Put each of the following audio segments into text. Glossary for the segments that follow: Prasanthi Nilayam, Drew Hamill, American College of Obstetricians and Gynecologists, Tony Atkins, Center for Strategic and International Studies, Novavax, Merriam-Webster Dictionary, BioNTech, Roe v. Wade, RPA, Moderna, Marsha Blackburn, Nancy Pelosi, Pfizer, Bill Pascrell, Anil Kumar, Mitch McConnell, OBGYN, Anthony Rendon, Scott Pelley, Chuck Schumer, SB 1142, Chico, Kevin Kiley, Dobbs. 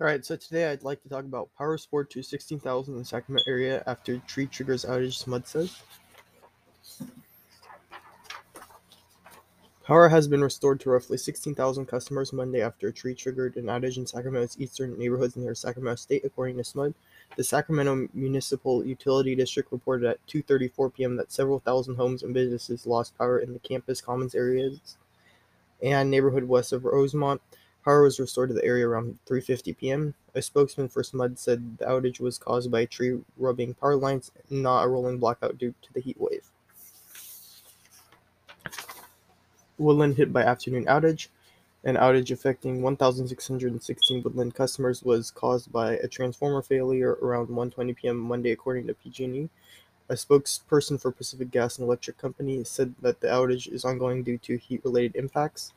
All right, so today I'd like to talk about power support to 16,000 in the Sacramento area after tree triggers outage, SMUD says. Power has been restored to roughly 16,000 customers Monday after a tree triggered an outage in Sacramento's eastern neighborhoods near Sacramento State, according to SMUD. The Sacramento Municipal Utility District reported at 2:34 p.m. that several thousand homes and businesses lost power in the campus commons areas and neighborhood west of Rosemont. Power was restored to the area around 3:50 p.m. A spokesman for SMUD said the outage was caused by a tree rubbing power lines, not a rolling blackout due to the heat wave. Woodland hit by afternoon outage. An outage affecting 1,616 Woodland customers was caused by a transformer failure around 1:20 p.m. Monday, according to PG&E. A spokesperson for Pacific Gas and Electric Company said that the outage is ongoing due to heat-related impacts.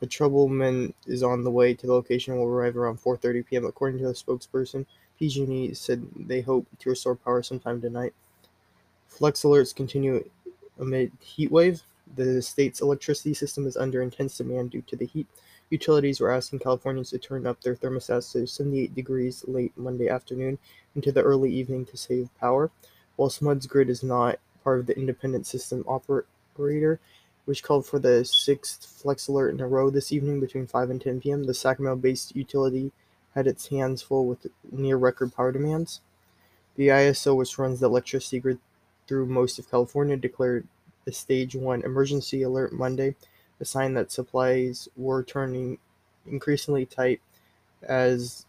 The troubleman is on the way to the location and will arrive around 4:30 p.m. According to the spokesperson, PG&E said they hope to restore power sometime tonight. Flex alerts continue amid heat wave. The state's electricity system is under intense demand due to the heat. Utilities were asking Californians to turn up their thermostats to 78 degrees late Monday afternoon into the early evening to save power. While SMUD's grid is not part of the independent system operator, which called for the sixth flex alert in a row this evening between 5 and 10 p.m. The Sacramento-based utility had its hands full with near-record power demands. The ISO, which runs the electricity grid through most of California, declared a Stage 1 emergency alert Monday, a sign that supplies were turning increasingly tight as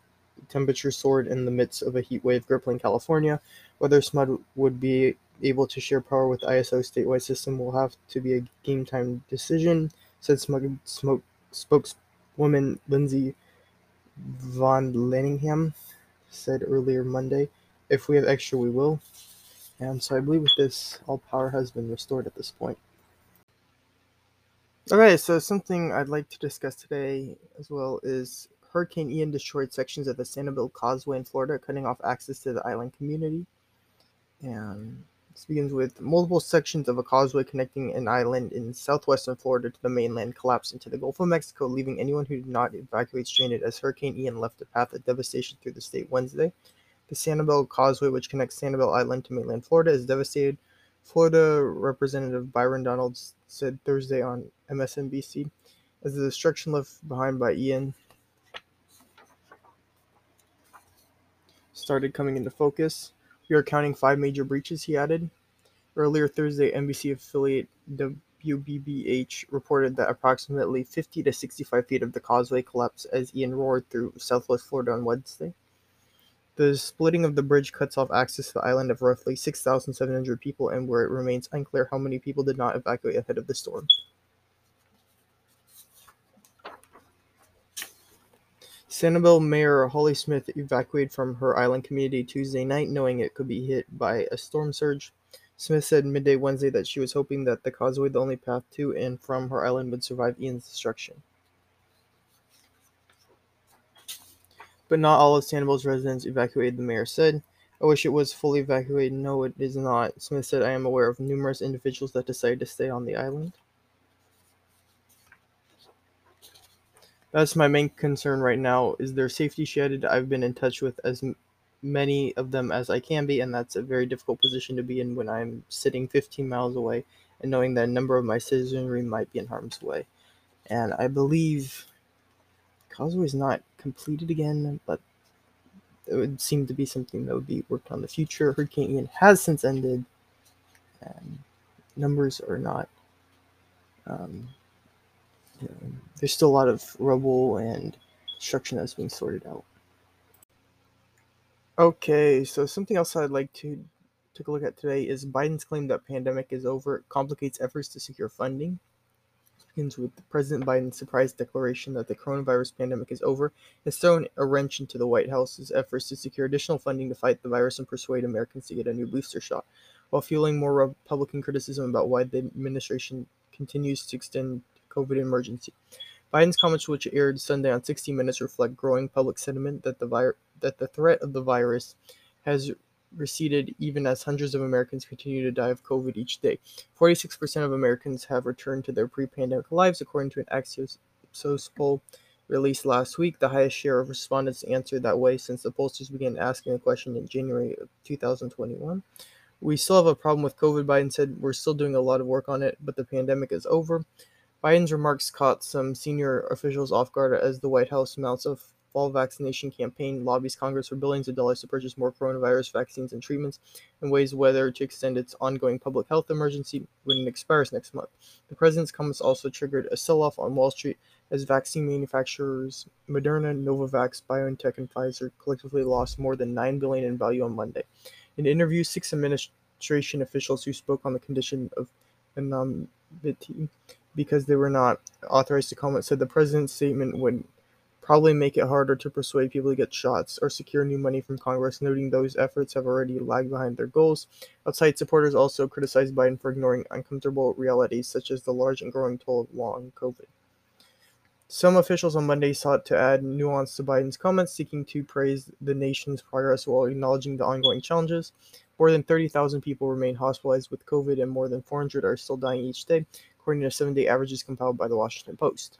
temperatures soared in the midst of a heat wave gripping California. Whether SMUD would be able to share power with ISO statewide system will have to be a game time decision, said spokeswoman Lindsay Von Leningham said earlier Monday. If we have extra, we will. And so I believe with this, all power has been restored at this point. Okay, so something I'd like to discuss today as well is Hurricane Ian destroyed sections of the Sanibel Causeway in Florida, cutting off access to the island community. And this begins with multiple sections of a causeway connecting an island in southwestern Florida to the mainland collapsed into the Gulf of Mexico, leaving anyone who did not evacuate stranded as Hurricane Ian left a path of devastation through the state Wednesday. The Sanibel Causeway, which connects Sanibel Island to mainland Florida, is devastated, Florida Representative Byron Donalds said Thursday on MSNBC, as the destruction left behind by Ian started coming into focus. We are counting 5 major breaches, he added. Earlier Thursday, NBC affiliate WBBH reported that approximately 50 to 65 feet of the causeway collapsed as Ian roared through southwest Florida on Wednesday. The splitting of the bridge cuts off access to the island of roughly 6,700 people, and where it remains unclear how many people did not evacuate ahead of the storm. Sanibel Mayor Holly Smith evacuated from her island community Tuesday night, knowing it could be hit by a storm surge. Smith said midday Wednesday that she was hoping that the causeway, the only path to and from her island, would survive Ian's destruction. But not all of Sanibel's residents evacuated, the mayor said. I wish it was fully evacuated. No, it is not. Smith said, I am aware of numerous individuals that decided to stay on the island. That's my main concern right now, is their safety, she added. I've been in touch with as many of them as I can be, and that's a very difficult position to be in when I'm sitting 15 miles away and knowing that a number of my citizenry might be in harm's way. And I believe causeway is not completed again, but it would seem to be something that would be worked on in the future. Hurricane Ian has since ended, and numbers are not. There's still a lot of rubble and destruction that's being sorted out. Okay, so something else I'd like to take a look at today is Biden's claim that pandemic is over complicates efforts to secure funding. With President Biden's surprise declaration that the coronavirus pandemic is over, has thrown a wrench into the White House's efforts to secure additional funding to fight the virus and persuade Americans to get a new booster shot, while fueling more Republican criticism about why the administration continues to extend COVID emergency. Biden's comments, which aired Sunday on 60 Minutes, reflect growing public sentiment that the threat of the virus has receded even as hundreds of Americans continue to die of COVID each day. 46% of Americans have returned to their pre-pandemic lives, according to an Axios poll released last week, the highest share of respondents answered that way since the pollsters began asking the question in January of 2021. We still have a problem with COVID, Biden said. We're still doing a lot of work on it, but the pandemic is over. Biden's remarks caught some senior officials off guard as the White House mounts a fall vaccination campaign, lobbies Congress for billions of dollars to purchase more coronavirus vaccines and treatments, and weighs whether to extend its ongoing public health emergency when it expires next month. The president's comments also triggered a sell-off on Wall Street as vaccine manufacturers Moderna, Novavax, BioNTech, and Pfizer collectively lost more than $9 billion in value on Monday. In an interview, six administration officials who spoke on the condition of anonymity because they were not authorized to comment said the president's statement would probably make it harder to persuade people to get shots or secure new money from Congress, noting those efforts have already lagged behind their goals. Outside supporters also criticized Biden for ignoring uncomfortable realities, such as the large and growing toll of long COVID. Some officials on Monday sought to add nuance to Biden's comments, seeking to praise the nation's progress while acknowledging the ongoing challenges. More than 30,000 people remain hospitalized with COVID, and more than 400 are still dying each day, according to seven-day averages compiled by the Washington Post.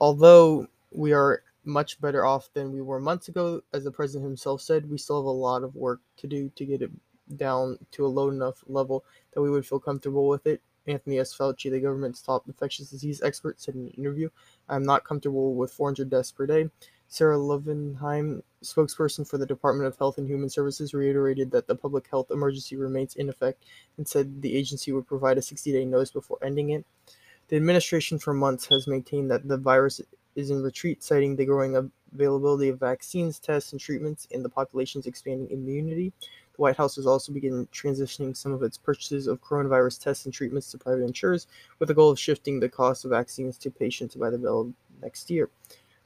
Although we are much better off than we were months ago, as the president himself said, we still have a lot of work to do to get it down to a low enough level that we would feel comfortable with it. Anthony S. Fauci, the government's top infectious disease expert, said in an interview, "I'm not comfortable with 400 deaths per day." Sarah Lovenheim, spokesperson for the Department of Health and Human Services, reiterated that the public health emergency remains in effect and said the agency would provide a 60-day notice before ending it. The administration for months has maintained that the virus is in retreat, citing the growing availability of vaccines, tests, and treatments, and the population's expanding immunity. The White House has also begun transitioning some of its purchases of coronavirus tests and treatments to private insurers, with the goal of shifting the cost of vaccines to patients by the middle of next year.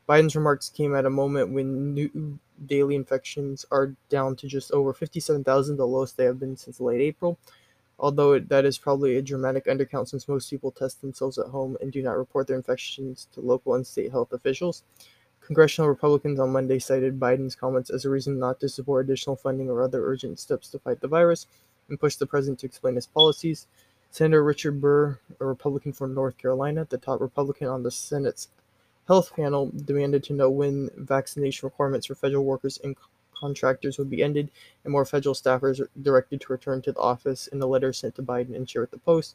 Biden's remarks came at a moment when new daily infections are down to just over 57,000, the lowest they have been since late April. Although that is probably a dramatic undercount since most people test themselves at home and do not report their infections to local and state health officials. Congressional Republicans on Monday cited Biden's comments as a reason not to support additional funding or other urgent steps to fight the virus and pushed the president to explain his policies. Senator Richard Burr, a Republican from North Carolina, the top Republican on the Senate's health panel, demanded to know when vaccination requirements for federal workers and contractors would be ended and more federal staffers are directed to return to the office in a letter sent to Biden and shared with the Post.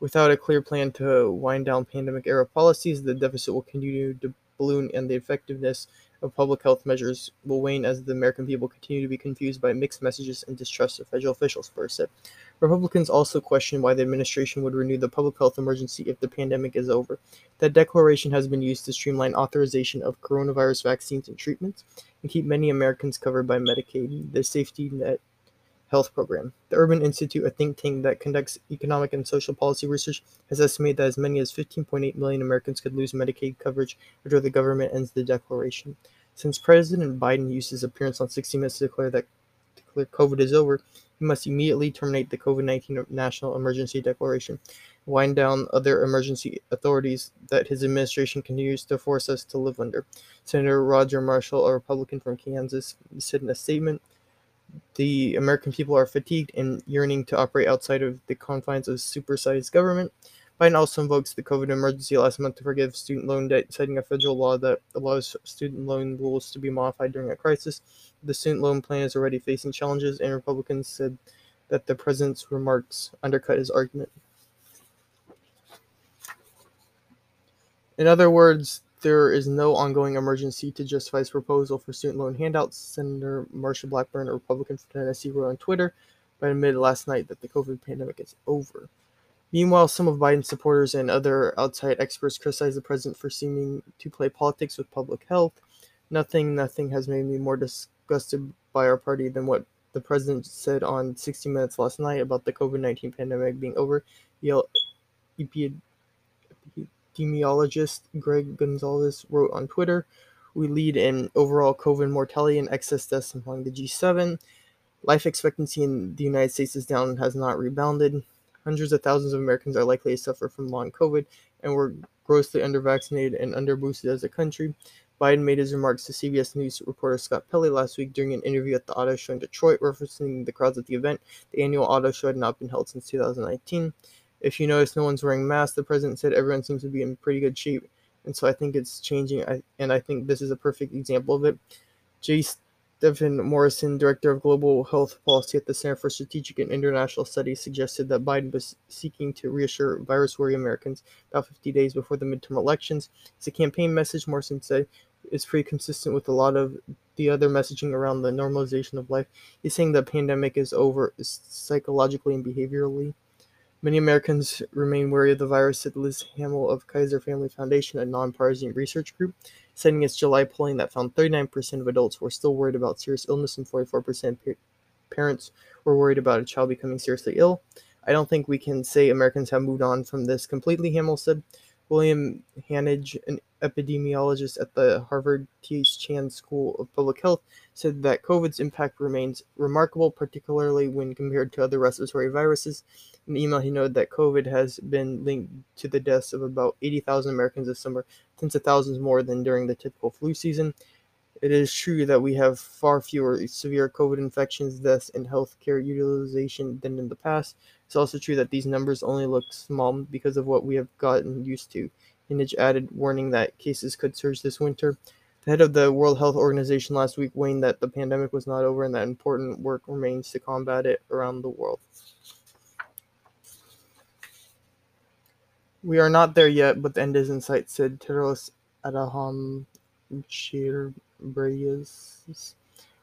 Without a clear plan to wind down pandemic-era policies, the deficit will continue to balloon and the effectiveness of public health measures will wane as the American people continue to be confused by mixed messages and distrust of federal officials, Burr said. Republicans also question why the administration would renew the public health emergency if the pandemic is over. That declaration has been used to streamline authorization of coronavirus vaccines and treatments and keep many Americans covered by Medicaid, the safety net health program. The Urban Institute, a think tank that conducts economic and social policy research, has estimated that as many as 15.8 million Americans could lose Medicaid coverage after the government ends the declaration. Since President Biden used his appearance on 60 Minutes to declare COVID is over, he must immediately terminate the COVID-19 National Emergency Declaration, wind down other emergency authorities that his administration continues to force us to live under. Senator Roger Marshall, a Republican from Kansas, said in a statement, "The American people are fatigued and yearning to operate outside of the confines of supersized government." Biden also invokes the COVID emergency last month to forgive student loan debt, citing a federal law that allows student loan rules to be modified during a crisis. The student loan plan is already facing challenges, and Republicans said that the president's remarks undercut his argument. In other words, there is no ongoing emergency to justify his proposal for student loan handouts. Senator Marsha Blackburn, a Republican from Tennessee, wrote on Twitter, but admitted last night that the COVID pandemic is over. Meanwhile, some of Biden's supporters and other outside experts criticized the president for seeming to play politics with public health. Nothing has made me more disgusted by our party than what the president said on 60 Minutes last night about the COVID-19 pandemic being over. Epidemiologist Greg Gonzalez wrote on Twitter, "We lead in overall COVID mortality and excess deaths among the G7. Life expectancy in the United States is down and has not rebounded. Hundreds of thousands of Americans are likely to suffer from long COVID, and we're grossly undervaccinated and underboosted as a country." Biden made his remarks to CBS News reporter Scott Pelley last week during an interview at the auto show in Detroit, referencing the crowds at the event. The annual auto show had not been held since 2019. If you notice, no one's wearing masks. The president said everyone seems to be in pretty good shape. And so I think it's changing, and I think this is a perfect example of it. J. Stephen Morrison, director of global health policy at the Center for Strategic and International Studies, suggested that Biden was seeking to reassure virus-wary Americans about 50 days before the midterm elections. It's a campaign message, Morrison said. It's pretty consistent with a lot of the other messaging around the normalization of life. He's saying the pandemic is over psychologically and behaviorally. Many Americans remain wary of the virus, said Liz Hamill of Kaiser Family Foundation, a nonpartisan research group, citing its July polling that found 39% of adults were still worried about serious illness and 44% of parents were worried about a child becoming seriously ill. I don't think we can say Americans have moved on from this completely, Hamill said. William Hanage, an epidemiologist at the Harvard T.H. Chan School of Public Health, said that COVID's impact remains remarkable, particularly when compared to other respiratory viruses. In an email, he noted that COVID has been linked to the deaths of about 80,000 Americans this summer, tens of thousands more than during the typical flu season. It is true that we have far fewer severe COVID infections, deaths, and healthcare utilization than in the past. It's also true that these numbers only look small because of what we have gotten used to. Hinage added, warning that cases could surge this winter. The head of the World Health Organization last week warned that the pandemic was not over and that important work remains to combat it around the world. We are not there yet, but the end is in sight, said Tedros Adhanom Ghebreyesus,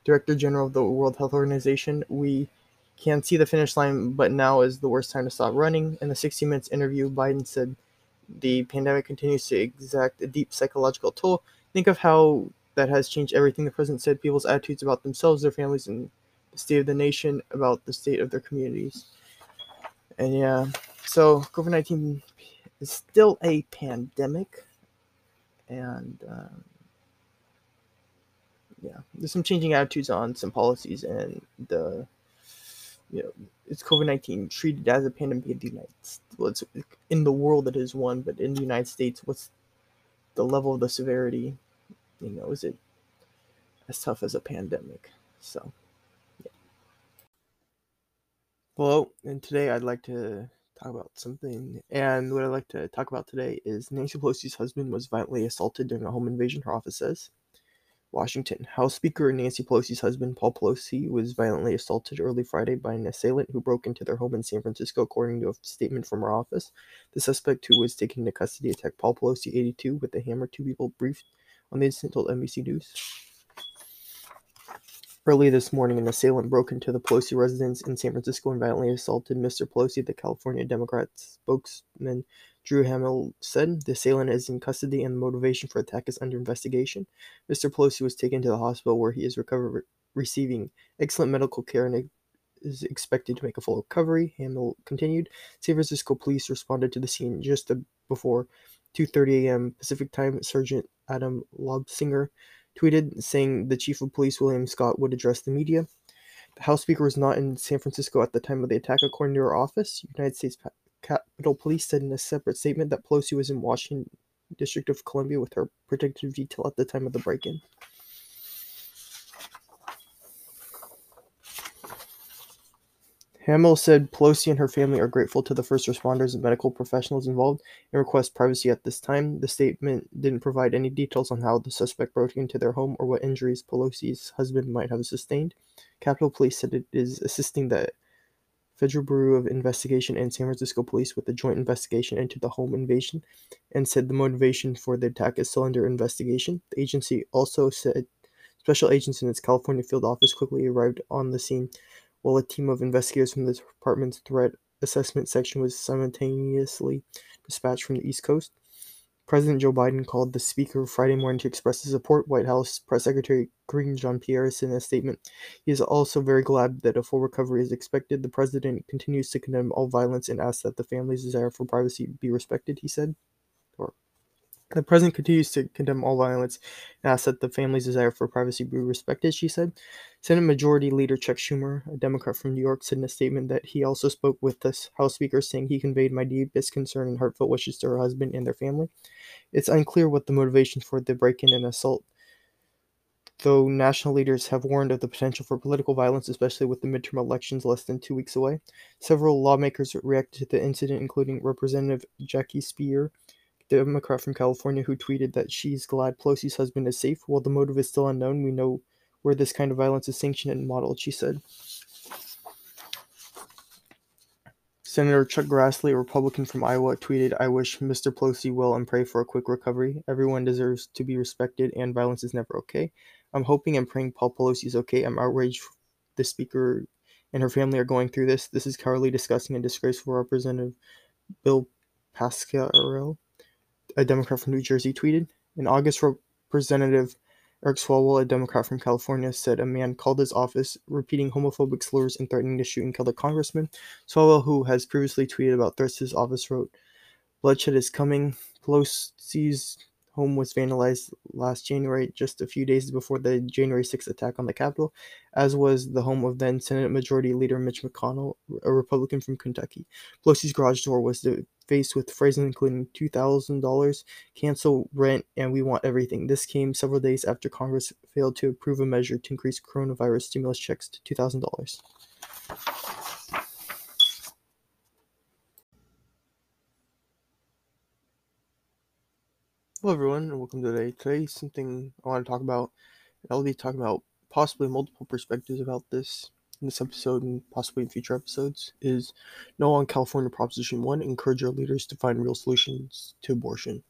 Director General of the World Health Organization. We can see the finish line, but now is the worst time to stop running. In the 60 Minutes interview, Biden said the pandemic continues to exact a deep psychological toll. Think of how that has changed everything, the president said, people's attitudes about themselves, their families, and the state of the nation, about the state of their communities. And yeah, so COVID-19 is still a pandemic. And yeah, there's some changing attitudes on some policies, and the, you know, it's COVID-19 treated as a pandemic in the United States. Well, it's in the world it is one, but in the United States, what's the level of the severity? You know, is it as tough as a pandemic? So, yeah. Hello, and today I'd like to talk about something, and what I'd like to talk about today is Nancy Pelosi's husband was violently assaulted during a home invasion, her office says. Washington. House Speaker Nancy Pelosi's husband, Paul Pelosi, was violently assaulted early Friday by an assailant who broke into their home in San Francisco, according to a statement from her office. The suspect, who was taken into custody, attacked Paul Pelosi, 82, with a hammer. Two people briefed on the incident told NBC News. Early this morning, an assailant broke into the Pelosi residence in San Francisco and violently assaulted Mr. Pelosi, the California Democrat spokesman Drew Hamill said. The assailant is in custody and the motivation for attack is under investigation. Mr. Pelosi was taken to the hospital where he is receiving excellent medical care and is expected to make a full recovery, Hamill continued. San Francisco police responded to the scene just before 2:30 a.m. Pacific time. Sergeant Adam Lobsinger tweeted, saying the chief of police, William Scott, would address the media. The House Speaker was not in San Francisco at the time of the attack, according to her office. United States Capitol Police said in a separate statement that Pelosi was in Washington, District of Columbia, with her protective detail at the time of the break-in. Hamill said Pelosi and her family are grateful to the first responders and medical professionals involved and request privacy at this time. The statement didn't provide any details on how the suspect broke into their home or what injuries Pelosi's husband might have sustained. Capitol Police said it is assisting the Federal Bureau of Investigation and San Francisco Police with a joint investigation into the home invasion and said the motivation for the attack is still under investigation. The agency also said special agents in its California field office quickly arrived on the scene, while a team of investigators from the department's threat assessment section was simultaneously dispatched from the East Coast. President Joe Biden called the speaker Friday morning to express his support. White House Press Secretary Karine Jean-Pierre said in a statement, he is also very glad that a full recovery is expected. The president continues to condemn all violence and asks that the family's desire for privacy be respected, he said. The president continues to condemn all violence and asks that the family's desire for privacy be respected, she said. Senate Majority Leader Chuck Schumer, a Democrat from New York, said in a statement that he also spoke with the House Speaker, saying he conveyed my deepest concern and heartfelt wishes to her husband and their family. It's unclear what the motivation for the break-in and assault though national leaders have warned of the potential for political violence, especially with the midterm elections less than 2 weeks away. Several lawmakers reacted to the incident, including Representative Jackie Speier, Democrat from California, who tweeted that she's glad Pelosi's husband is safe. While the motive is still unknown, we know where this kind of violence is sanctioned and modeled, she said. Senator Chuck Grassley, a Republican from Iowa, tweeted, "I wish Mr. Pelosi well and pray for a quick recovery. Everyone deserves to be respected and violence is never okay. I'm hoping and praying Paul Pelosi is okay. I'm outraged the Speaker and her family are going through this. This is cowardly, disgusting, and disgraceful." Representative Bill Pascrell, a Democrat from New Jersey, tweeted. In August, Representative Eric Swalwell, a Democrat from California, said a man called his office repeating homophobic slurs and threatening to shoot and kill the congressman. Swalwell, who has previously tweeted about threats to his office, wrote, "Bloodshed is coming. Pelosi's home was vandalized last January, just a few days before the January 6th attack on the Capitol, as was the home of then Senate Majority Leader Mitch McConnell, a Republican from Kentucky. Pelosi's garage door was faced with phrases including $2,000, cancel rent, and we want everything. This came several days after Congress failed to approve a measure to increase coronavirus stimulus checks to $2,000. Hello everyone, and welcome to today. Today, something I want to talk about, and I'll be talking about possibly multiple perspectives about this in this episode and possibly in future episodes, is No on California Proposition 1, encourage our leaders to find real solutions to abortion.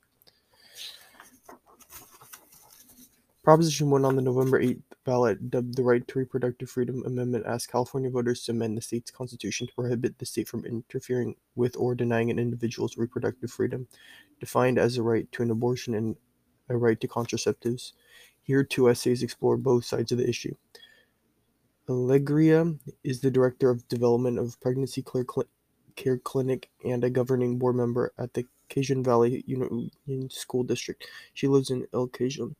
Proposition 1 on the November 8th ballot, dubbed the Right to Reproductive Freedom Amendment, asked California voters to amend the state's constitution to prohibit the state from interfering with or denying an individual's reproductive freedom, defined as a right to an abortion and a right to contraceptives. Here, two essays explore both sides of the issue. Alegria is the director of development of Pregnancy Care Clinic and a governing board member at the Cajon Valley Union School District. She lives in El Cajon.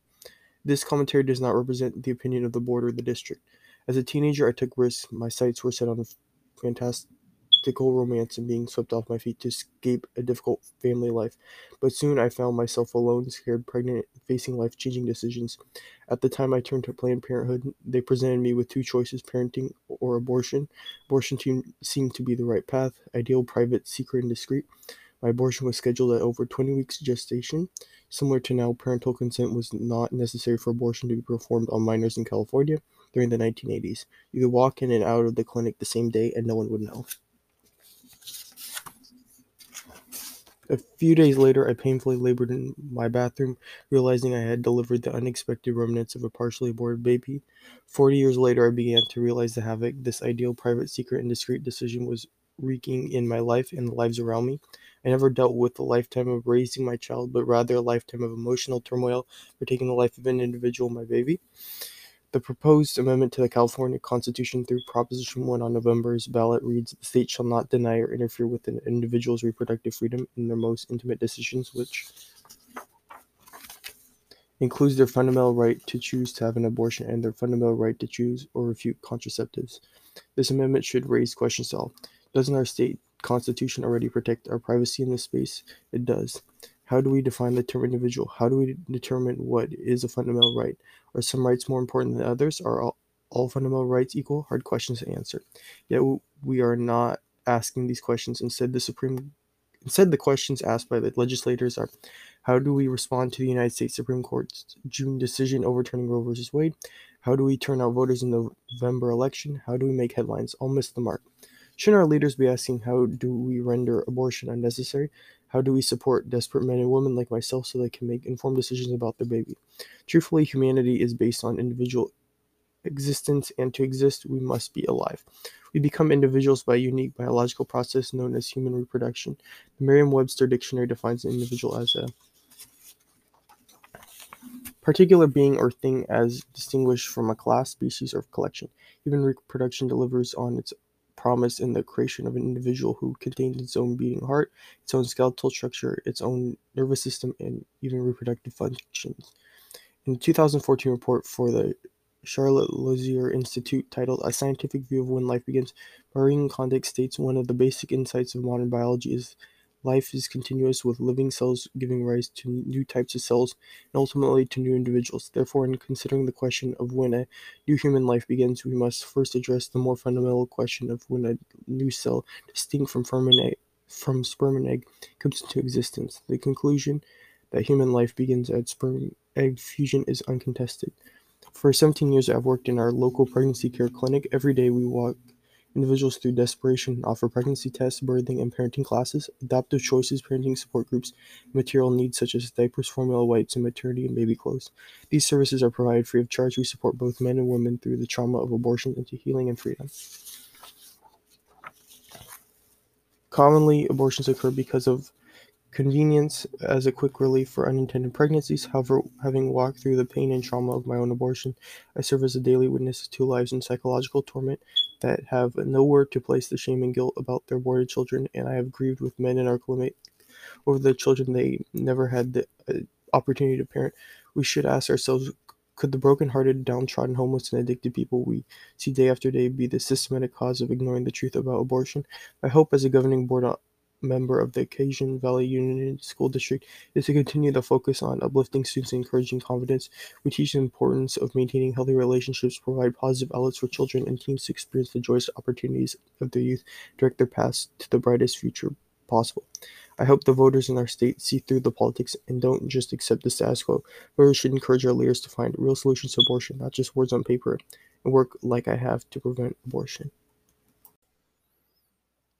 This commentary does not represent the opinion of the board or the district. As a teenager, I took risks. My sights were set on fantastical romance and being swept off my feet to escape a difficult family life. But soon I found myself alone, scared, pregnant, facing life-changing decisions. At the time I turned to Planned Parenthood. They presented me with two choices, parenting or abortion. Abortion seemed to be the right path, ideal, private, secret, and discreet. My abortion was scheduled at over 20 weeks gestation. Similar to now, parental consent was not necessary for abortion to be performed on minors in California during the 1980s. You could walk in and out of the clinic the same day and no one would know. A few days later, I painfully labored in my bathroom, realizing I had delivered the unexpected remnants of a partially aborted baby. 40 years later, I began to realize the havoc this ideal, private, secret, and discreet decision was wreaking in my life and the lives around me. I never dealt with a lifetime of raising my child, but rather a lifetime of emotional turmoil for taking the life of an individual, my baby. The proposed amendment to the California Constitution through Proposition 1 on November's ballot reads, "The state shall not deny or interfere with an individual's reproductive freedom in their most intimate decisions, which includes their fundamental right to choose to have an abortion and their fundamental right to choose or refuse contraceptives." This amendment should raise questions to all. Doesn't our state constitution already protect our privacy in this space? It does. How do we define the term individual? How do we determine what is a fundamental right? Are some rights more important than others? Are all fundamental rights equal? Hard questions to answer. Yet we are not asking these questions. Instead, the questions asked by the legislators are, how do we respond to the United States Supreme Court's June decision overturning Roe v. Wade? How do we turn out voters in the November election? How do we make headlines? All miss the mark. Shouldn't our leaders be asking, how do we render abortion unnecessary? How do we support desperate men and women like myself so they can make informed decisions about their baby? Truthfully, humanity is based on individual existence, and to exist, we must be alive. We become individuals by a unique biological process known as human reproduction. The Merriam-Webster Dictionary defines an individual as a particular being or thing as distinguished from a class, species, or collection. Human reproduction delivers on its promise in the creation of an individual who contains its own beating heart, its own skeletal structure, its own nervous system, and even reproductive functions. In the 2014 report for the Charlotte Lozier Institute titled A Scientific View of When Life Begins, Marine Context states one of the basic insights of modern biology is Life is continuous, with living cells giving rise to new types of cells and ultimately to new individuals. Therefore, in considering the question of when a new human life begins, we must first address the more fundamental question of when a new cell, distinct from sperm and egg, comes into existence. The conclusion that human life begins at sperm-egg fusion is uncontested. For 17 years, I've worked in our local pregnancy care clinic. Every day, we walk individuals through desperation and offer pregnancy tests, birthing and parenting classes, adoptive choices, parenting support groups, material needs such as diapers, formula, wipes, and maternity and baby clothes. These services are provided free of charge. We support both men and women through the trauma of abortion into healing and freedom. Commonly, abortions occur because of convenience as a quick relief for unintended pregnancies. However, having walked through the pain and trauma of my own abortion, I serve as a daily witness to lives in psychological torment that have nowhere to place the shame and guilt about their aborted children, and I have grieved with men in our clinic over the children they never had the opportunity to parent. We should ask ourselves, could the broken-hearted, downtrodden, homeless, and addicted people we see day after day be the systematic cause of ignoring the truth about abortion? My hope as a governing board member of the Cajon Valley Union School District is to continue the focus on uplifting students and encouraging confidence. We teach the importance of maintaining healthy relationships, provide positive outlets for children and teens to experience the joyous opportunities of their youth, direct their paths to the brightest future possible. I hope the voters in our state see through the politics and don't just accept the status quo. Voters should encourage our leaders to find real solutions to abortion, not just words on paper, and work like I have to prevent abortion.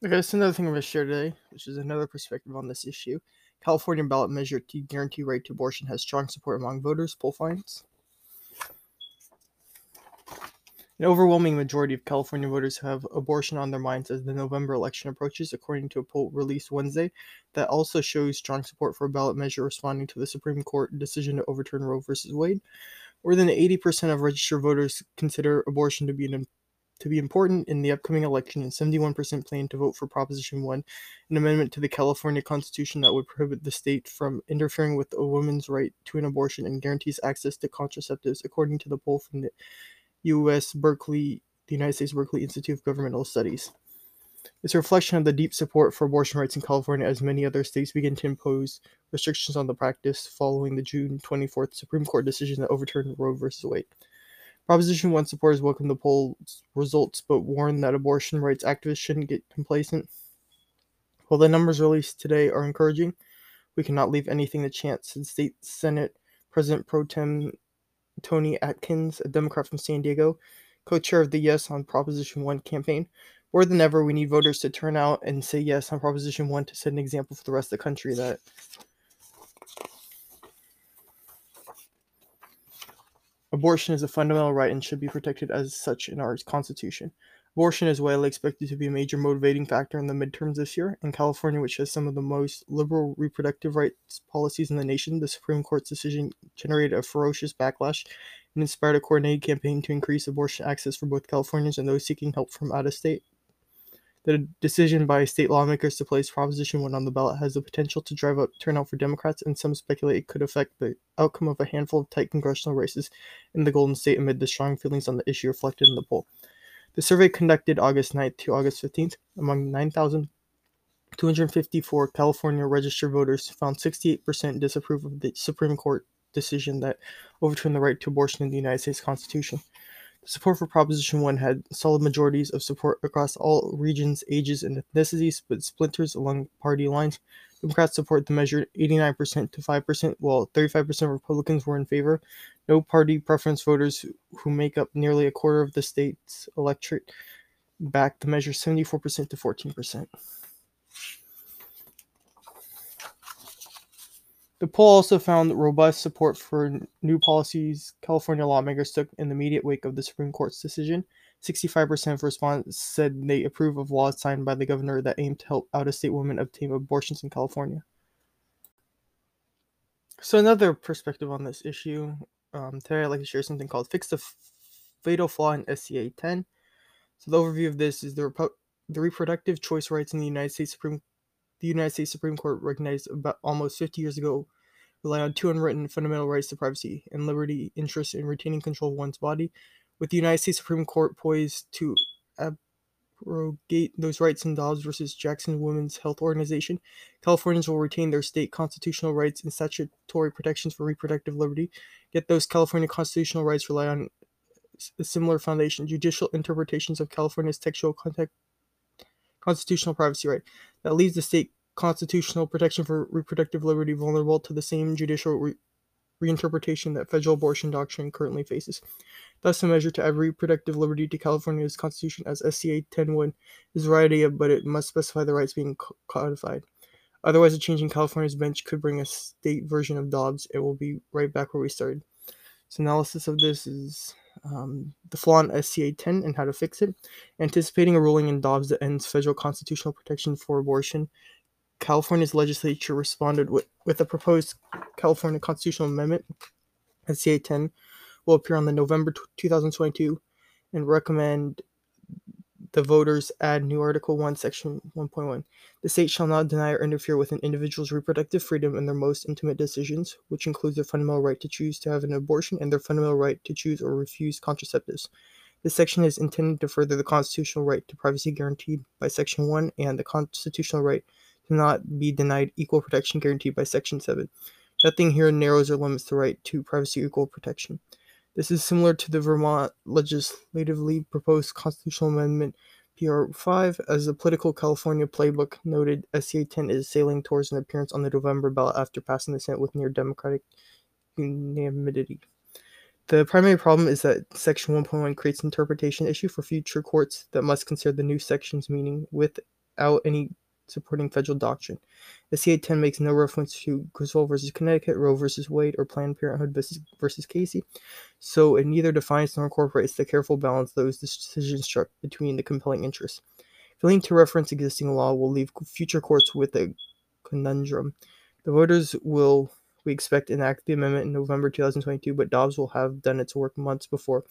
Okay, that's another thing I'm going to share today, which is another perspective on this issue. California ballot measure to guarantee right to abortion has strong support among voters, poll finds. An overwhelming majority of California voters have abortion on their minds as the November election approaches, according to a poll released Wednesday that also shows strong support for a ballot measure responding to the Supreme Court decision to overturn Roe v. Wade. More than 80% of registered voters consider abortion to be important in the upcoming election, and 71% plan to vote for Proposition 1, an amendment to the California Constitution that would prohibit the state from interfering with a woman's right to an abortion and guarantees access to contraceptives, according to the poll from the United States Berkeley Institute of Governmental Studies. It's a reflection of the deep support for abortion rights in California as many other states begin to impose restrictions on the practice following the June 24th Supreme Court decision that overturned Roe v. Wade. Proposition 1 supporters welcomed the poll's results, but warned that abortion rights activists shouldn't get complacent. While the numbers released today are encouraging, we cannot leave anything to chance, since State Senate President Pro Tem Tony Atkins, a Democrat from San Diego, co-chair of the Yes on Proposition 1 campaign. More than ever, we need voters to turn out and say yes on Proposition 1 to set an example for the rest of the country that abortion is a fundamental right and should be protected as such in our Constitution. Abortion is widely expected to be a major motivating factor in the midterms this year. In California, which has some of the most liberal reproductive rights policies in the nation, the Supreme Court's decision generated a ferocious backlash and inspired a coordinated campaign to increase abortion access for both Californians and those seeking help from out of state. The decision by state lawmakers to place Proposition 1 on the ballot has the potential to drive up turnout for Democrats, and some speculate it could affect the outcome of a handful of tight congressional races in the Golden State amid the strong feelings on the issue reflected in the poll. The survey conducted August 9th to August 15th among 9,254 California registered voters found 68% disapprove of the Supreme Court decision that overturned the right to abortion in the United States Constitution. Support for Proposition 1 had solid majorities of support across all regions, ages, and ethnicities, but splinters along party lines. Democrats support the measure 89% to 5%, while 35% of Republicans were in favor. No party preference voters, who make up nearly a quarter of the state's electorate, backed the measure 74% to 14%. The poll also found robust support for new policies California lawmakers took in the immediate wake of the Supreme Court's decision. 65% of respondents said they approve of laws signed by the governor that aim to help out-of-state women obtain abortions in California. So another perspective on this issue, today I'd like to share something called Fix the Fatal Flaw in SCA 10. So the overview of this is the reproductive choice rights in the United States Supreme Court. The United States Supreme Court recognized about almost 50 years ago relied on two unwritten fundamental rights to privacy and liberty, interest in retaining control of one's body. With the United States Supreme Court poised to rogate those rights in Dobbs versus Jackson Women's Health Organization, Californians will retain their state constitutional rights and statutory protections for reproductive liberty, yet those California constitutional rights rely on a similar foundation, judicial interpretations of California's textual constitutional privacy right. That leaves the state constitutional protection for reproductive liberty vulnerable to the same judicial reinterpretation that federal abortion doctrine currently faces. Thus, a measure to add reproductive liberty to California's constitution as SCA 10 would is the right idea, but it must specify the rights being codified. Otherwise, a change in California's bench could bring a state version of Dobbs. It will be right back where we started. So analysis of this is the flaw in SCA 10 and how to fix it. Anticipating a ruling in Dobbs that ends federal constitutional protection for abortion, California's legislature responded with a proposed California constitutional amendment. SCA 10 will appear on the November 2022 and recommend the voters add new Article 1, Section 1.1. The state shall not deny or interfere with an individual's reproductive freedom in their most intimate decisions, which includes their fundamental right to choose to have an abortion and their fundamental right to choose or refuse contraceptives. This section is intended to further the constitutional right to privacy guaranteed by Section 1 and the constitutional right to not be denied equal protection guaranteed by Section 7. Nothing here narrows or limits the right to privacy equal protection. This is similar to the Vermont legislatively proposed constitutional amendment PR 5. As the political California playbook noted, SCA 10 is sailing towards an appearance on the November ballot after passing the Senate with near Democratic unanimity. The primary problem is that Section 1.1 creates interpretation issue for future courts that must consider the new section's meaning without any supporting federal doctrine. SCA 10 makes no reference to Griswold versus Connecticut, Roe versus Wade, or Planned Parenthood versus Casey, so it neither defines nor incorporates the careful balance those decisions struck between the compelling interests. Failing to reference existing law will leave future courts with a conundrum. The voters will, we expect, enact the amendment in November 2022, but Dobbs will have done its work months before,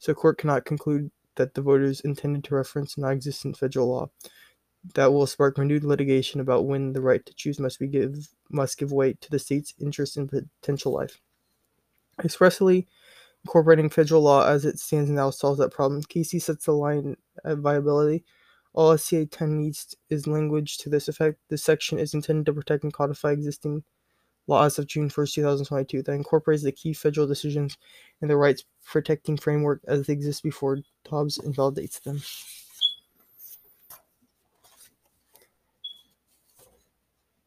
so a court cannot conclude that the voters intended to reference non-existent federal law. That will spark renewed litigation about when the right to choose must give way to the state's interest in potential life. Expressly incorporating federal law as it stands now solves that problem. Casey sets the line at viability. All SCA 10 needs is language to this effect. This section is intended to protect and codify existing laws of June 1st, 2022 that incorporates the key federal decisions and the rights protecting framework as they exist before Dobbs invalidates them.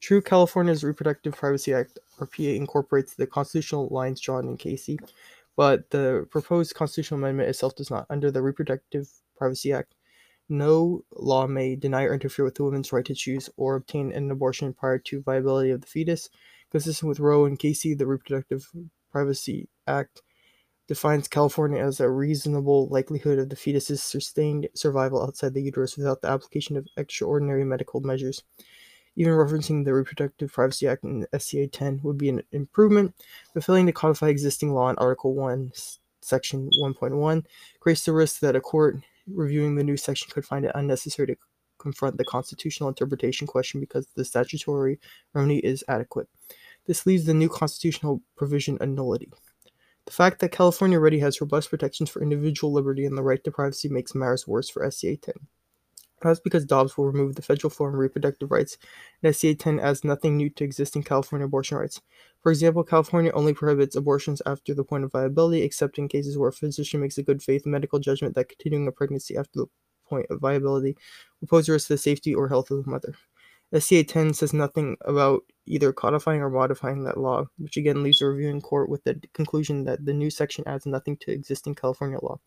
True, California's Reproductive Privacy Act, RPA, incorporates the constitutional lines drawn in Casey, but the proposed constitutional amendment itself does not. Under the Reproductive Privacy Act, no law may deny or interfere with the woman's right to choose or obtain an abortion prior to viability of the fetus. Consistent with Roe and Casey, the Reproductive Privacy Act defines California as a reasonable likelihood of the fetus's sustained survival outside the uterus without the application of extraordinary medical measures. Even referencing the Reproductive Privacy Act in SCA 10 would be an improvement, but failing to codify existing law in Article 1, Section 1.1 creates the risk that a court reviewing the new section could find it unnecessary to confront the constitutional interpretation question because the statutory remedy is adequate. This leaves the new constitutional provision a nullity. The fact that California already has robust protections for individual liberty and the right to privacy makes matters worse for SCA 10. That's because Dobbs will remove the federal form of reproductive rights, and SCA 10 adds nothing new to existing California abortion rights. For example, California only prohibits abortions after the point of viability, except in cases where a physician makes a good faith medical judgment that continuing a pregnancy after the point of viability will pose a risk to the safety or health of the mother. SCA 10 says nothing about either codifying or modifying that law, which again leaves the reviewing court with the conclusion that the new section adds nothing to existing California law.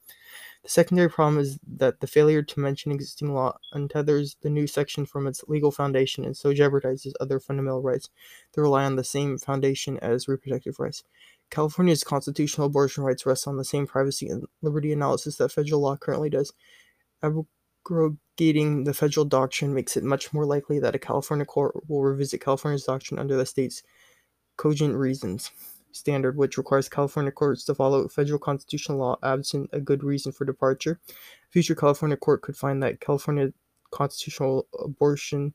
The secondary problem is that the failure to mention existing law untethers the new section from its legal foundation and so jeopardizes other fundamental rights that rely on the same foundation as reproductive rights. California's constitutional abortion rights rest on the same privacy and liberty analysis that federal law currently does. Abrogating the federal doctrine makes it much more likely that a California court will revisit California's doctrine under the state's cogent reasons standard, which requires California courts to follow federal constitutional law absent a good reason for departure. A future California court could find that California constitutional abortion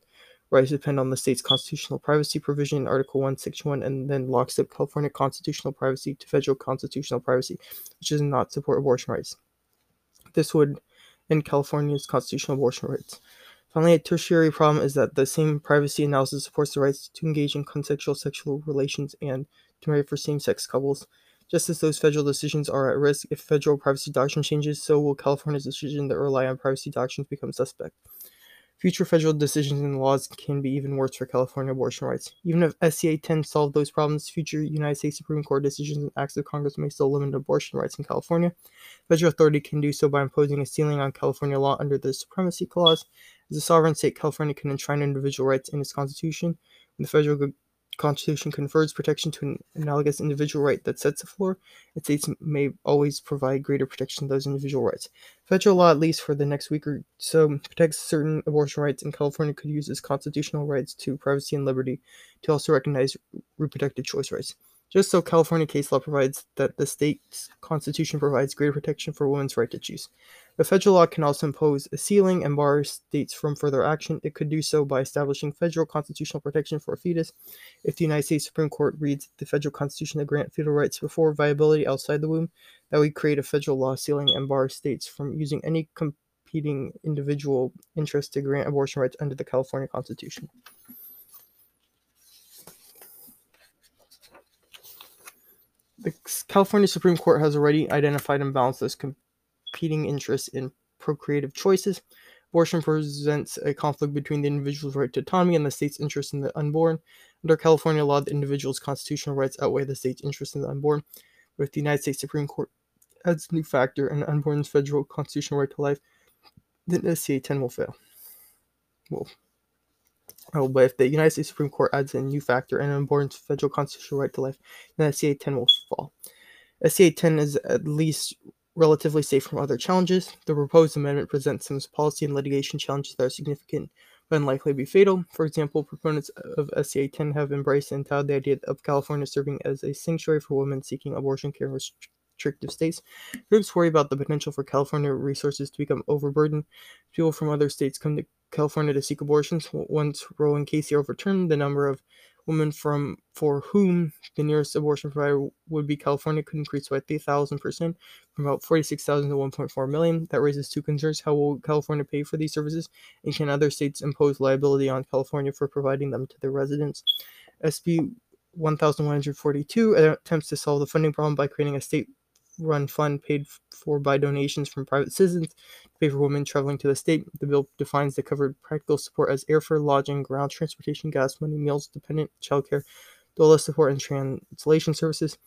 rights depend on the state's constitutional privacy provision in Article 161, and then lockstep California constitutional privacy to federal constitutional privacy, which does not support abortion rights. This would and California's constitutional abortion rights. Finally, a tertiary problem is that the same privacy analysis supports the rights to engage in consensual sexual relations and to marry for same-sex couples. Just as those federal decisions are at risk if federal privacy doctrine changes, so will California's decision that rely on privacy doctrines become suspect. Future federal decisions and laws can be even worse for California abortion rights. Even if SCA 10 solved those problems, future United States Supreme Court decisions and acts of Congress may still limit abortion rights in California. Federal authority can do so by imposing a ceiling on California law under the Supremacy Clause. As a sovereign state, California can enshrine individual rights in its Constitution. When the federal Constitution confers protection to an analogous individual right that sets the floor, and states may always provide greater protection to those individual rights. Federal law, at least for the next week or so, protects certain abortion rights, and California could use its constitutional rights to privacy and liberty to also recognize reproductive choice rights. Just so, California case law provides that the state's constitution provides greater protection for women's right to choose. The federal law can also impose a ceiling and bar states from further action. It could do so by establishing federal constitutional protection for a fetus. If the United States Supreme Court reads the federal constitution to grant fetal rights before viability outside the womb, that would create a federal law ceiling and bar states from using any competing individual interest to grant abortion rights under the California Constitution. The California Supreme Court has already identified and balanced those competing interests in procreative choices. Abortion presents a conflict between the individual's right to autonomy and the state's interest in the unborn. Under California law, the individual's constitutional rights outweigh the state's interest in the unborn. But if the United States Supreme Court adds a new factor, an unborn's federal constitutional right to life, then SCA 10 will fail. But if the United States Supreme Court adds a new factor and an unborn's federal constitutional right to life, then SCA 10 will fall. SCA 10 is at least relatively safe from other challenges. The proposed amendment presents some policy and litigation challenges that are significant but unlikely to be fatal. For example, proponents of SCA 10 have embraced and touted the idea of California serving as a sanctuary for women seeking abortion care in restrictive states. Groups worry about the potential for California resources to become overburdened. People from other states come to California to seek abortions. Once Roe and Casey are overturned, the number of women for whom the nearest abortion provider would be California could increase by 3,000%, from about 46,000 to 1.4 million. That raises two concerns. How will California pay for these services, and can other states impose liability on California for providing them to their residents? SB 1142 attempts to solve the funding problem by creating a state-run fund paid for by donations from private citizens to pay for women traveling to the state. The bill defines the covered practical support as airfare, lodging, ground transportation, gas money, meals, dependent, childcare, doula support, and translation services.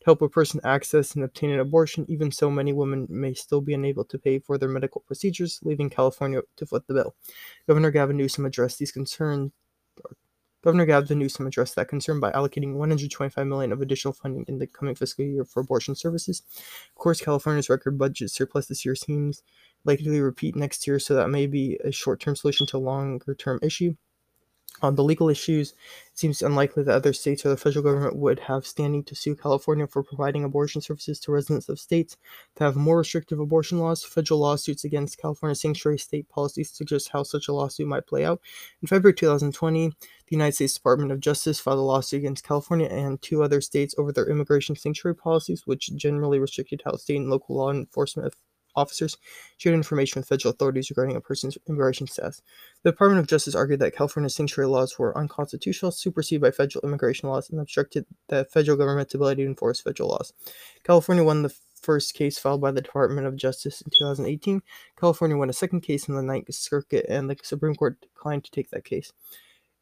To help a person access and obtain an abortion, even so, many women may still be unable to pay for their medical procedures, leaving California to foot the bill. Governor Gavin Newsom addressed that concern by allocating $125 million of additional funding in the coming fiscal year for abortion services. Of course, California's record budget surplus this year seems likely to repeat next year, so that may be a short-term solution to a longer-term issue. On the legal issues, it seems unlikely that other states or the federal government would have standing to sue California for providing abortion services to residents of states that have more restrictive abortion laws. Federal lawsuits against California sanctuary state policies suggest how such a lawsuit might play out. In February 2020, the United States Department of Justice filed a lawsuit against California and two other states over their immigration sanctuary policies, which generally restricted how state and local law enforcement officers shared information with federal authorities regarding a person's immigration status. The Department of Justice argued that California's sanctuary laws were unconstitutional, superseded by federal immigration laws, and obstructed the federal government's ability to enforce federal laws. California won the first case filed by the Department of Justice in 2018. California won a second case in the Ninth Circuit, and the Supreme Court declined to take that case.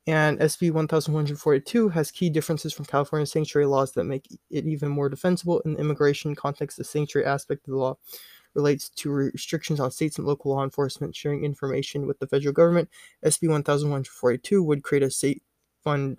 And SB 1142 has key differences from California's sanctuary laws that make it even more defensible. In the immigration context, the sanctuary aspect of the law relates to restrictions on states and local law enforcement sharing information with the federal government. SB 1142 would create a state-run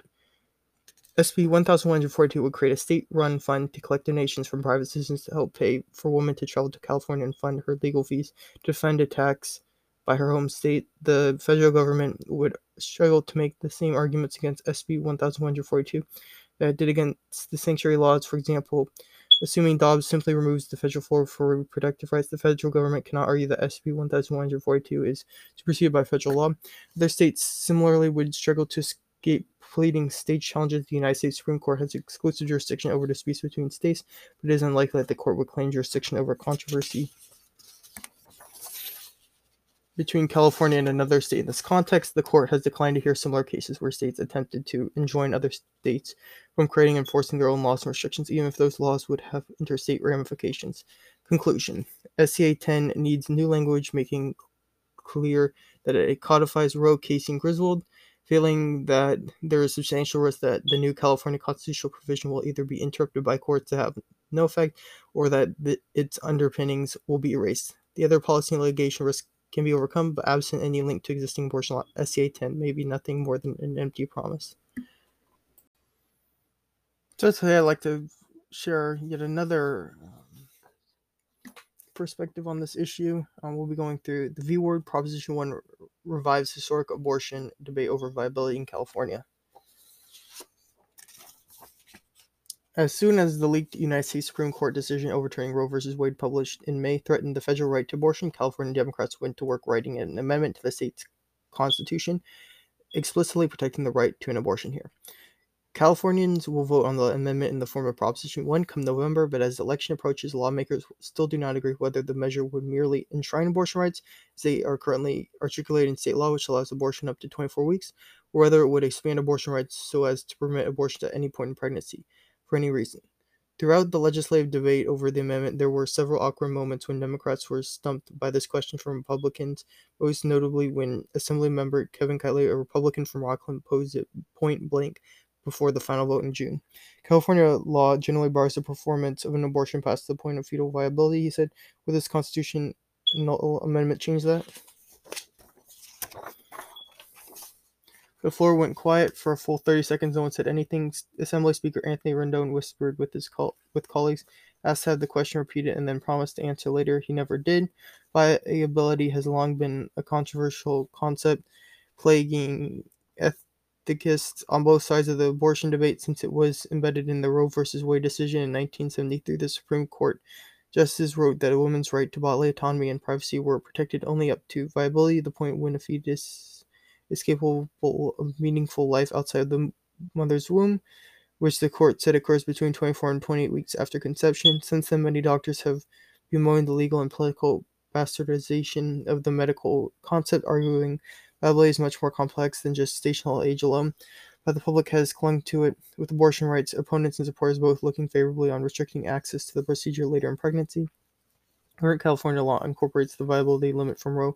fund to collect donations from private citizens to help pay for women to travel to California and fund her legal fees to defend attacks by her home state. The federal government would struggle to make the same arguments against SB 1142 that it did against the sanctuary laws. For example, assuming Dobbs simply removes the federal floor for reproductive rights, the federal government cannot argue that SB 1142 is superseded by federal law. Other states similarly would struggle to escape pleading state challenges. The United States Supreme Court has exclusive jurisdiction over disputes between states, but it is unlikely that the court would claim jurisdiction over controversy between California and another state. In this context, the court has declined to hear similar cases where states attempted to enjoin other states from creating and enforcing their own laws and restrictions, even if those laws would have interstate ramifications. Conclusion. SCA 10 needs new language making clear that it codifies Roe, Casey, and Griswold. Feeling that there is substantial risk that the new California constitutional provision will either be interpreted by courts to have no effect, or that its underpinnings will be erased. The other policy and litigation risk can be overcome, but absent any link to existing abortion law, SCA 10 may be nothing more than an empty promise. So today I'd like to share yet another perspective on this issue. We'll be going through the V word, Proposition 1 revives historic abortion debate over viability in California. As soon as the leaked United States Supreme Court decision overturning Roe v. Wade, published in May, threatened the federal right to abortion, California Democrats went to work writing an amendment to the state's constitution, explicitly protecting the right to an abortion here. Californians will vote on the amendment in the form of Proposition 1 come November, but as the election approaches, lawmakers still do not agree whether the measure would merely enshrine abortion rights, as they are currently articulated in state law, which allows abortion up to 24 weeks, or whether it would expand abortion rights so as to permit abortion at any point in pregnancy, for any reason. Throughout the legislative debate over the amendment, there were several awkward moments when Democrats were stumped by this question from Republicans, most notably when Assemblymember Kevin Kiley, a Republican from Rockland, posed it point blank before the final vote in June. California law generally bars the performance of an abortion past the point of fetal viability, he said. Will this constitutional amendment change that? The floor went quiet for a full 30 seconds. No one said anything. Assembly Speaker Anthony Rendon whispered with colleagues, asked to have the question repeated, and then promised to answer later. He never did. Viability has long been a controversial concept, plaguing ethicists on both sides of the abortion debate since it was embedded in the Roe v. Wade decision in 1973. The Supreme Court justice wrote that a woman's right to bodily autonomy and privacy were protected only up to viability, the point when a fetus is capable of meaningful life outside the mother's womb, which the court said occurs between 24 and 28 weeks after conception. Since then, many doctors have bemoaned the legal and political bastardization of the medical concept, arguing viability is much more complex than just gestational age alone, but the public has clung to it, with abortion rights opponents and supporters both looking favorably on restricting access to the procedure later in pregnancy. Current California law incorporates the viability limit from Roe,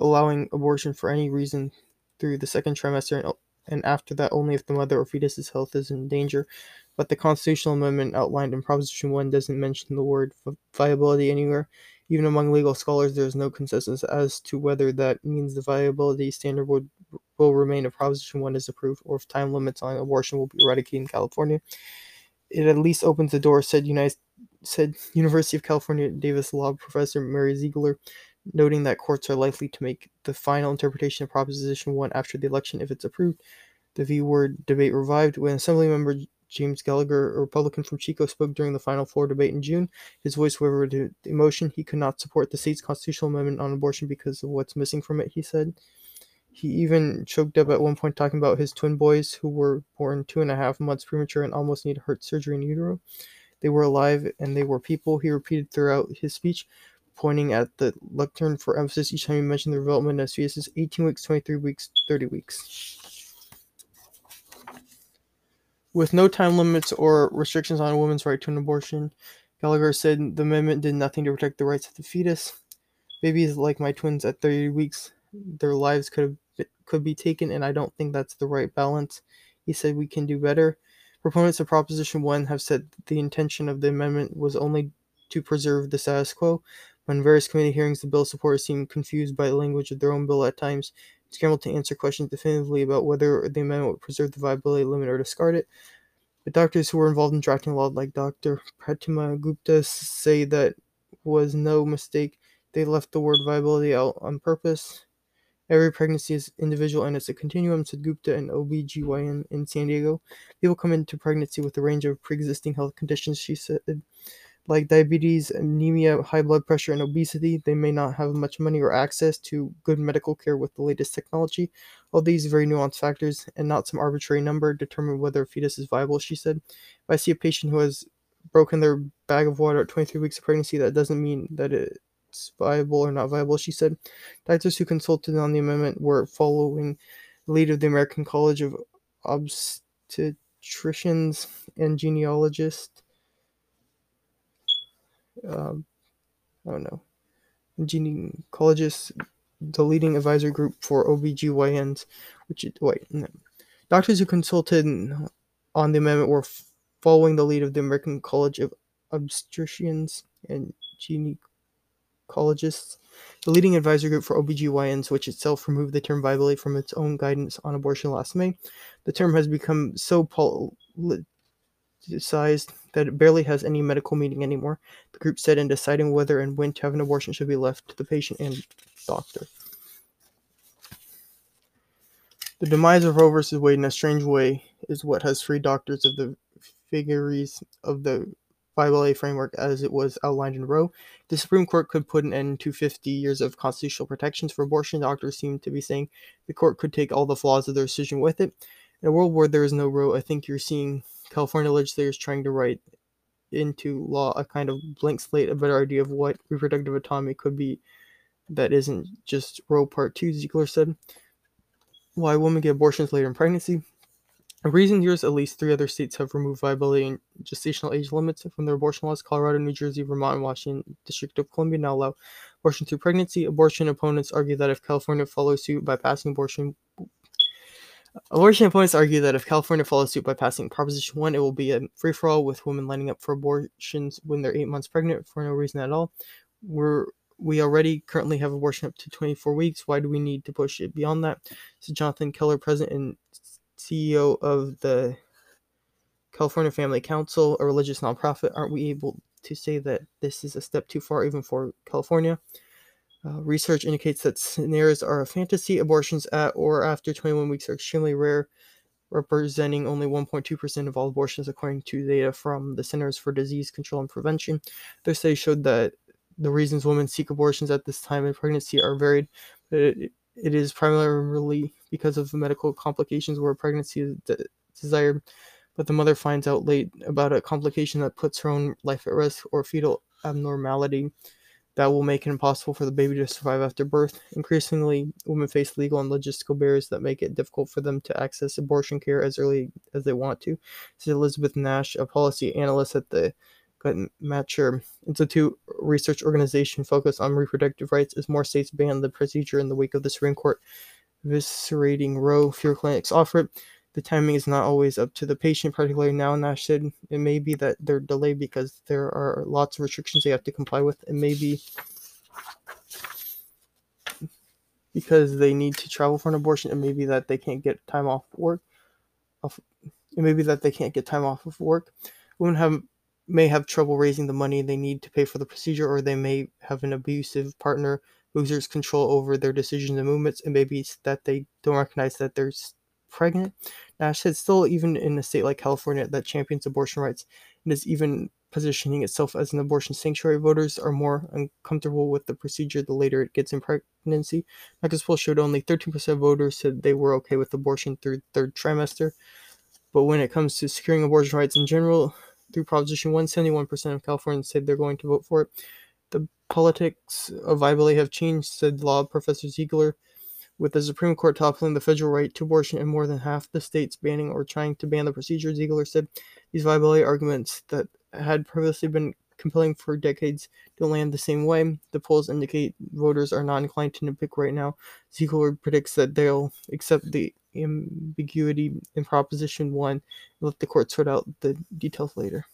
allowing abortion for any reason through the second trimester and after that only if the mother or fetus's health is in danger. But the constitutional amendment outlined in Proposition 1 doesn't mention the word viability anywhere. Even among legal scholars, there is no consensus as to whether that means the viability standard will remain if Proposition 1 is approved, or if time limits on abortion will be eradicated in California. It at least opens the door, said University of California Davis law professor Mary Ziegler, noting that courts are likely to make the final interpretation of Proposition 1 after the election if it's approved. The V-word debate revived when Assemblymember James Gallagher, a Republican from Chico, spoke during the final floor debate in June. His voice wavered with emotion. He could not support the state's constitutional amendment on abortion because of what's missing from it, he said. He even choked up at one point talking about his twin boys who were born 2.5 months premature and almost needed heart surgery in utero. They were alive and they were people, he repeated throughout his speech, pointing at the lectern for emphasis each time you mentioned the development of fetuses: 18 weeks, 23 weeks, 30 weeks. With no time limits or restrictions on a woman's right to an abortion, Gallagher said the amendment did nothing to protect the rights of the fetus. Babies like my twins at 30 weeks, their lives could be taken, and I don't think that's the right balance. He said we can do better. Proponents of Proposition 1 have said the intention of the amendment was only to preserve the status quo. On various committee hearings, the bill supporters seemed confused by the language of their own bill at times, scrambled to answer questions definitively about whether the amendment would preserve the viability limit or discard it. But doctors who were involved in drafting law, like Dr. Pratima Gupta, say that was no mistake. They left the word viability out on purpose. Every pregnancy is individual and it's a continuum, said Gupta, an OBGYN in San Diego. People come into pregnancy with a range of pre-existing health conditions, she said, like diabetes, anemia, high blood pressure, and obesity. They may not have much money or access to good medical care with the latest technology. All these very nuanced factors, and not some arbitrary number, determine whether a fetus is viable, she said. If I see a patient who has broken their bag of water at 23 weeks of pregnancy, that doesn't mean that it it's viable or not viable, she said. Doctors who consulted on the amendment were following the lead of the American College of Obstetricians and Gynecologists. Gynecologists, the leading advisor group for OBGYNs, Doctors who consulted on the amendment were following the lead of the American College of Obstetricians and Gynecologists, the leading advisor group for OBGYNs, which itself removed the term viably from its own guidance on abortion last May. The term has become so politicized that it barely has any medical meaning anymore, the group said, in deciding whether and when to have an abortion should be left to the patient and doctor. The demise of Roe v. Wade in a strange way is what has freed doctors of the vagaries of the 5LA framework as it was outlined in Roe. The Supreme Court could put an end to 50 years of constitutional protections for abortion, doctors seem to be saying. The court could take all the flaws of their decision with it. In a world where there is no Roe, I think you're seeing California legislators trying to write into law a kind of blank slate, a better idea of what reproductive autonomy could be that isn't just Roe Part 2, Ziegler said. Why women get abortions later in pregnancy. In recent years, at least three other states have removed viability and gestational age limits from their abortion laws. Colorado, New Jersey, Vermont, and Washington, District of Columbia now allow abortion through pregnancy. Abortion opponents argue that if California follows suit by passing Proposition 1, it will be a free-for-all with women lining up for abortions when they're 8 months pregnant for no reason at all. We already currently have abortion up to 24 weeks. Why do we need to push it beyond that? So Jonathan Keller, president and CEO of the California Family Council, a religious nonprofit. Aren't we able to say that this is a step too far even for California? Research indicates that scenarios are a fantasy. Abortions at or after 21 weeks are extremely rare, representing only 1.2% of all abortions, according to data from the Centers for Disease Control and Prevention. Their study showed that the reasons women seek abortions at this time in pregnancy are varied, but it is primarily because of the medical complications where pregnancy is desired, but the mother finds out late about a complication that puts her own life at risk or fetal abnormality that will make it impossible for the baby to survive after birth. Increasingly, women face legal and logistical barriers that make it difficult for them to access abortion care as early as they want to, said Elizabeth Nash, a policy analyst at the Gutmacher Institute, research organization focused on reproductive rights. As more states ban the procedure in the wake of the Supreme Court eviscerating Roe, fewer clinics offer it. The timing is not always up to the patient, particularly now, Nash said. It may be that they're delayed because there are lots of restrictions they have to comply with. It may be because they need to travel for an abortion. It may be that they can't get time off work. Women may have trouble raising the money they need to pay for the procedure, or they may have an abusive partner who exerts control over their decisions and movements. It may be that they don't recognize that they're pregnant. Nash said, still, even in a state like California that champions abortion rights and is even positioning itself as an abortion sanctuary, voters are more uncomfortable with the procedure the later it gets in pregnancy. Marcus poll showed only 13% of voters said they were okay with abortion through third trimester, but when it comes to securing abortion rights in general through Proposition 1, 71% of Californians said they're going to vote for it. The politics of viability have changed, said law professor Ziegler. With the Supreme Court toppling the federal right to abortion and more than half the states banning or trying to ban the procedure, Ziegler said these viability arguments that had previously been compelling for decades don't land the same way. The polls indicate voters are not inclined to nitpick right now. Ziegler predicts that they'll accept the ambiguity in Proposition 1 and let the court sort out the details later.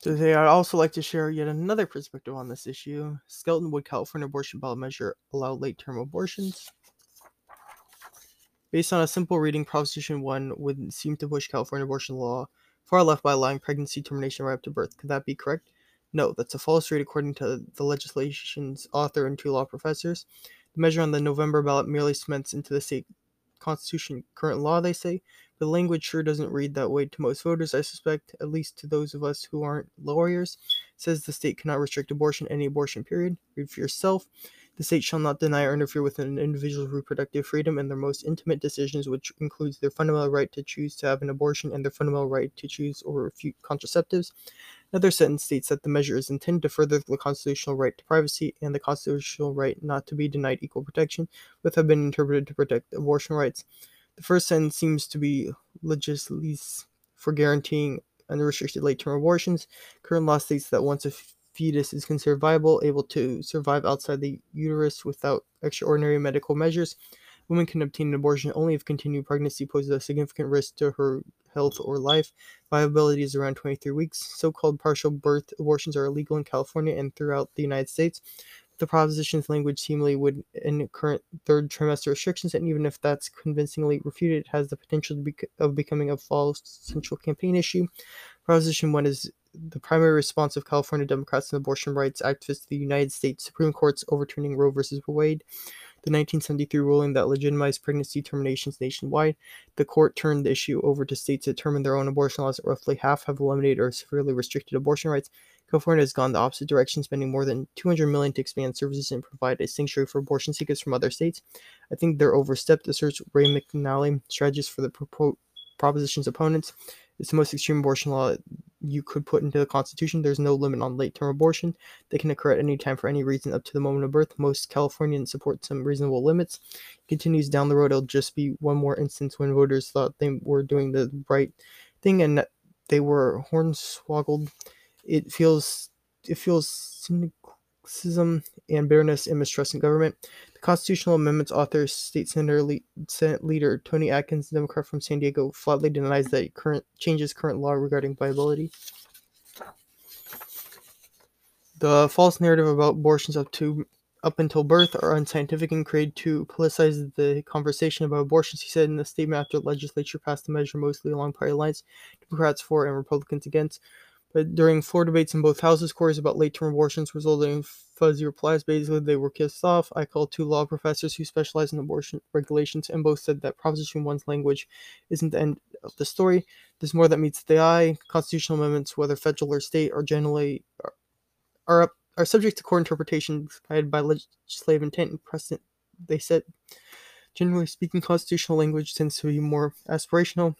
Today, I'd also like to share yet another perspective on this issue. Skeleton Wood, California abortion ballot measure allow late-term abortions. Based on a simple reading, Proposition 1 would seem to push California abortion law far left by allowing pregnancy termination right up to birth. Could that be correct? No, that's a false read according to the legislation's author and two law professors. The measure on the November ballot merely cements into the state constitution current law, they say. The language sure doesn't read that way to most voters, I suspect, at least to those of us who aren't lawyers. It says the state cannot restrict abortion, any abortion period. Read for yourself. The state shall not deny or interfere with an individual's reproductive freedom and their most intimate decisions, which includes their fundamental right to choose to have an abortion and their fundamental right to choose or refuse contraceptives. Another sentence states that the measure is intended to further the constitutional right to privacy and the constitutional right not to be denied equal protection, which have been interpreted to protect abortion rights. The first sentence seems to be legislation for guaranteeing unrestricted late-term abortions. Current law states that once a fetus is considered viable, able to survive outside the uterus without extraordinary medical measures, women can obtain an abortion only if continued pregnancy poses a significant risk to her health or life. Viability is around 23 weeks. So-called partial birth abortions are illegal in California and throughout the United States. The proposition's language seemingly would end current third trimester restrictions, and even if that's convincingly refuted, it has the potential of becoming a fall central campaign issue. Proposition 1 is the primary response of California Democrats and abortion rights activists to the United States Supreme Court's overturning Roe v. Wade, the 1973 ruling that legitimized pregnancy terminations nationwide. The court turned the issue over to states that determine their own abortion laws. Roughly half have eliminated or severely restricted abortion rights. California has gone the opposite direction, spending more than $200 million to expand services and provide a sanctuary for abortion seekers from other states. I think they're overstepped, asserts Ray McNally, strategist for the proposition's opponents. It's the most extreme abortion law you could put into the Constitution. There's no limit on late-term abortion. They can occur at any time for any reason up to the moment of birth. Most Californians support some reasonable limits. It continues down the road. It'll just be one more instance when voters thought they were doing the right thing and that they were hornswoggled. It feels cynicism and bitterness and mistrust in government. The constitutional amendments author, State Senate Leader Tony Atkins, Democrat from San Diego, flatly denies that it changes current law regarding viability. The false narrative about abortions up until birth are unscientific and created to politicize the conversation about abortions, he said in a statement after the legislature passed the measure mostly along party lines, Democrats for and Republicans against. But during floor debates in both houses, queries about late-term abortions resulted in fuzzy replies. Basically, they were kissed off. I called two law professors who specialize in abortion regulations, and both said that Proposition 1's language isn't the end of the story. There's more that meets the eye. Constitutional amendments, whether federal or state, are generally are subject to core interpretation guided by legislative intent and precedent. They said, generally speaking, constitutional language tends to be more aspirational,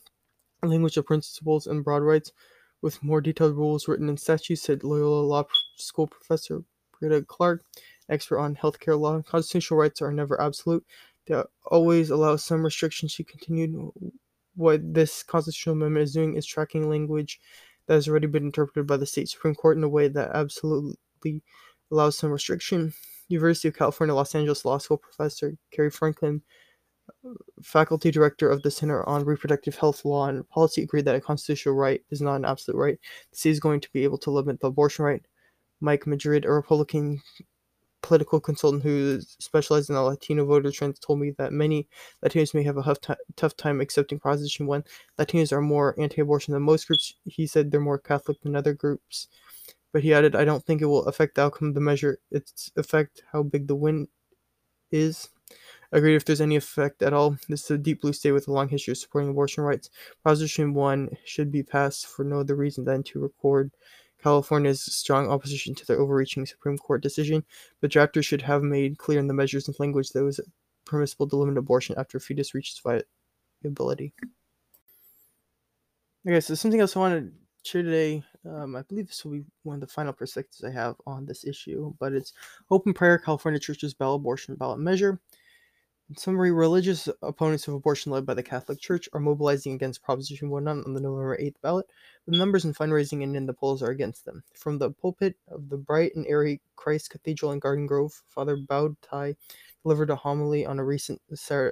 language of principles and broad rights, with more detailed rules written in statutes, said Loyola Law School professor Britta Clark, expert on healthcare law. Constitutional rights are never absolute. They always allow some restrictions, she continued. What this constitutional amendment is doing is tracking language that has already been interpreted by the state Supreme Court in a way that absolutely allows some restriction. University of California, Los Angeles Law School professor Carrie Franklin, faculty director of the Center on Reproductive Health Law and Policy, agreed that a constitutional right is not an absolute right. The state is going to be able to limit the abortion right. Mike Madrid, a Republican political consultant who specializes in the Latino voter trends, told me that many Latinos may have a tough time accepting Proposition 1. Latinos are more anti-abortion than most groups. He said they're more Catholic than other groups. But he added, I don't think it will affect the outcome of the measure. It's affect how big the win is. Agreed if there's any effect at all. This is a deep blue state with a long history of supporting abortion rights. Proposition 1 should be passed for no other reason than to record California's strong opposition to their overreaching Supreme Court decision, but drafters should have made clear in the measures and language that it was permissible to limit abortion after a fetus reaches viability. Okay, so something else I wanted to share today, I believe this will be one of the final perspectives I have on this issue, but it's Hope and Prayer, California Church's Abortion Ballot Measure. In summary, religious opponents of abortion led by the Catholic Church are mobilizing against Proposition 1 on the November 8th ballot, but the numbers in fundraising and in the polls are against them. From the pulpit of the bright and airy Christ Cathedral in Garden Grove, Father Bao Tai delivered a homily on a recent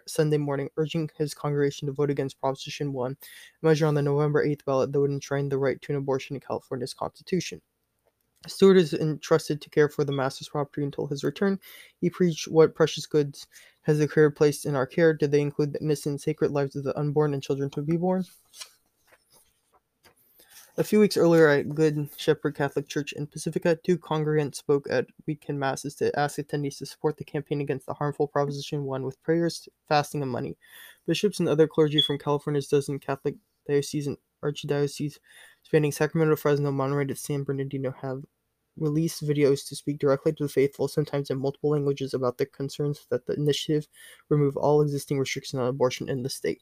Sunday morning urging his congregation to vote against Proposition 1, a measure on the November 8th ballot that would enshrine the right to an abortion in California's Constitution. A steward is entrusted to care for the master's property until his return. He preached, what precious goods has the Creator placed in our care? Did they include the innocent, sacred lives of the unborn and children to be born? A few weeks earlier at Good Shepherd Catholic Church in Pacifica, two congregants spoke at weekend masses to ask attendees to support the campaign against the harmful Proposition 1 with prayers, fasting, and money. Bishops and other clergy from California's dozen Catholic dioceses and archdioceses spanning Sacramento, Fresno, Monterey, and San Bernardino have released videos to speak directly to the faithful, sometimes in multiple languages, about their concerns that the initiative remove all existing restrictions on abortion in the state.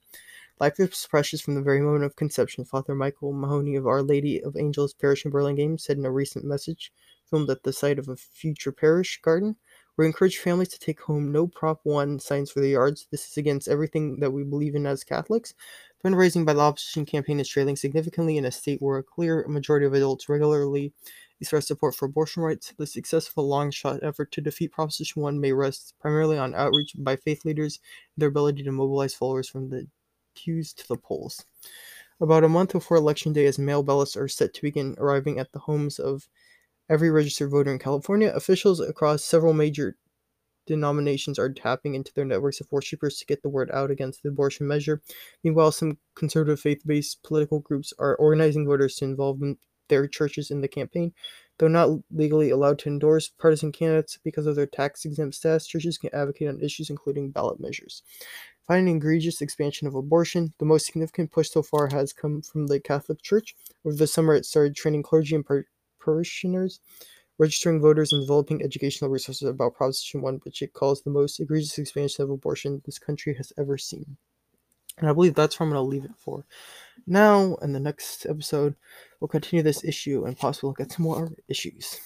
Lactose pressures from the very moment of conception. Father Michael Mahoney of Our Lady of Angels Parish in Burlingame said in a recent message filmed at the site of a future parish garden, "We encourage families to take home no Prop 1 signs for their yards. This is against everything that we believe in as Catholics. Fundraising by the opposition campaign is trailing significantly in a state where a clear majority of adults regularly express support for abortion rights. The successful long-shot effort to defeat Proposition 1 may rest primarily on outreach by faith leaders and their ability to mobilize followers from the pews to the polls." About a month before Election Day, as mail ballots are set to begin arriving at the homes of every registered voter in California, officials across several major denominations are tapping into their networks of worshippers to get the word out against the abortion measure. Meanwhile, some conservative faith-based political groups are organizing voters to involve their churches in the campaign. Though not legally allowed to endorse partisan candidates because of their tax-exempt status, churches can advocate on issues including ballot measures. Find an egregious expansion of abortion. The most significant push so far has come from the Catholic Church. Over the summer, it started training clergy and parishioners, registering voters, and developing educational resources about Proposition 1, which it calls the most egregious expansion of abortion this country has ever seen. And I believe that's where I'm going to leave it for now. In the next episode, we'll continue this issue and possibly look at some more issues.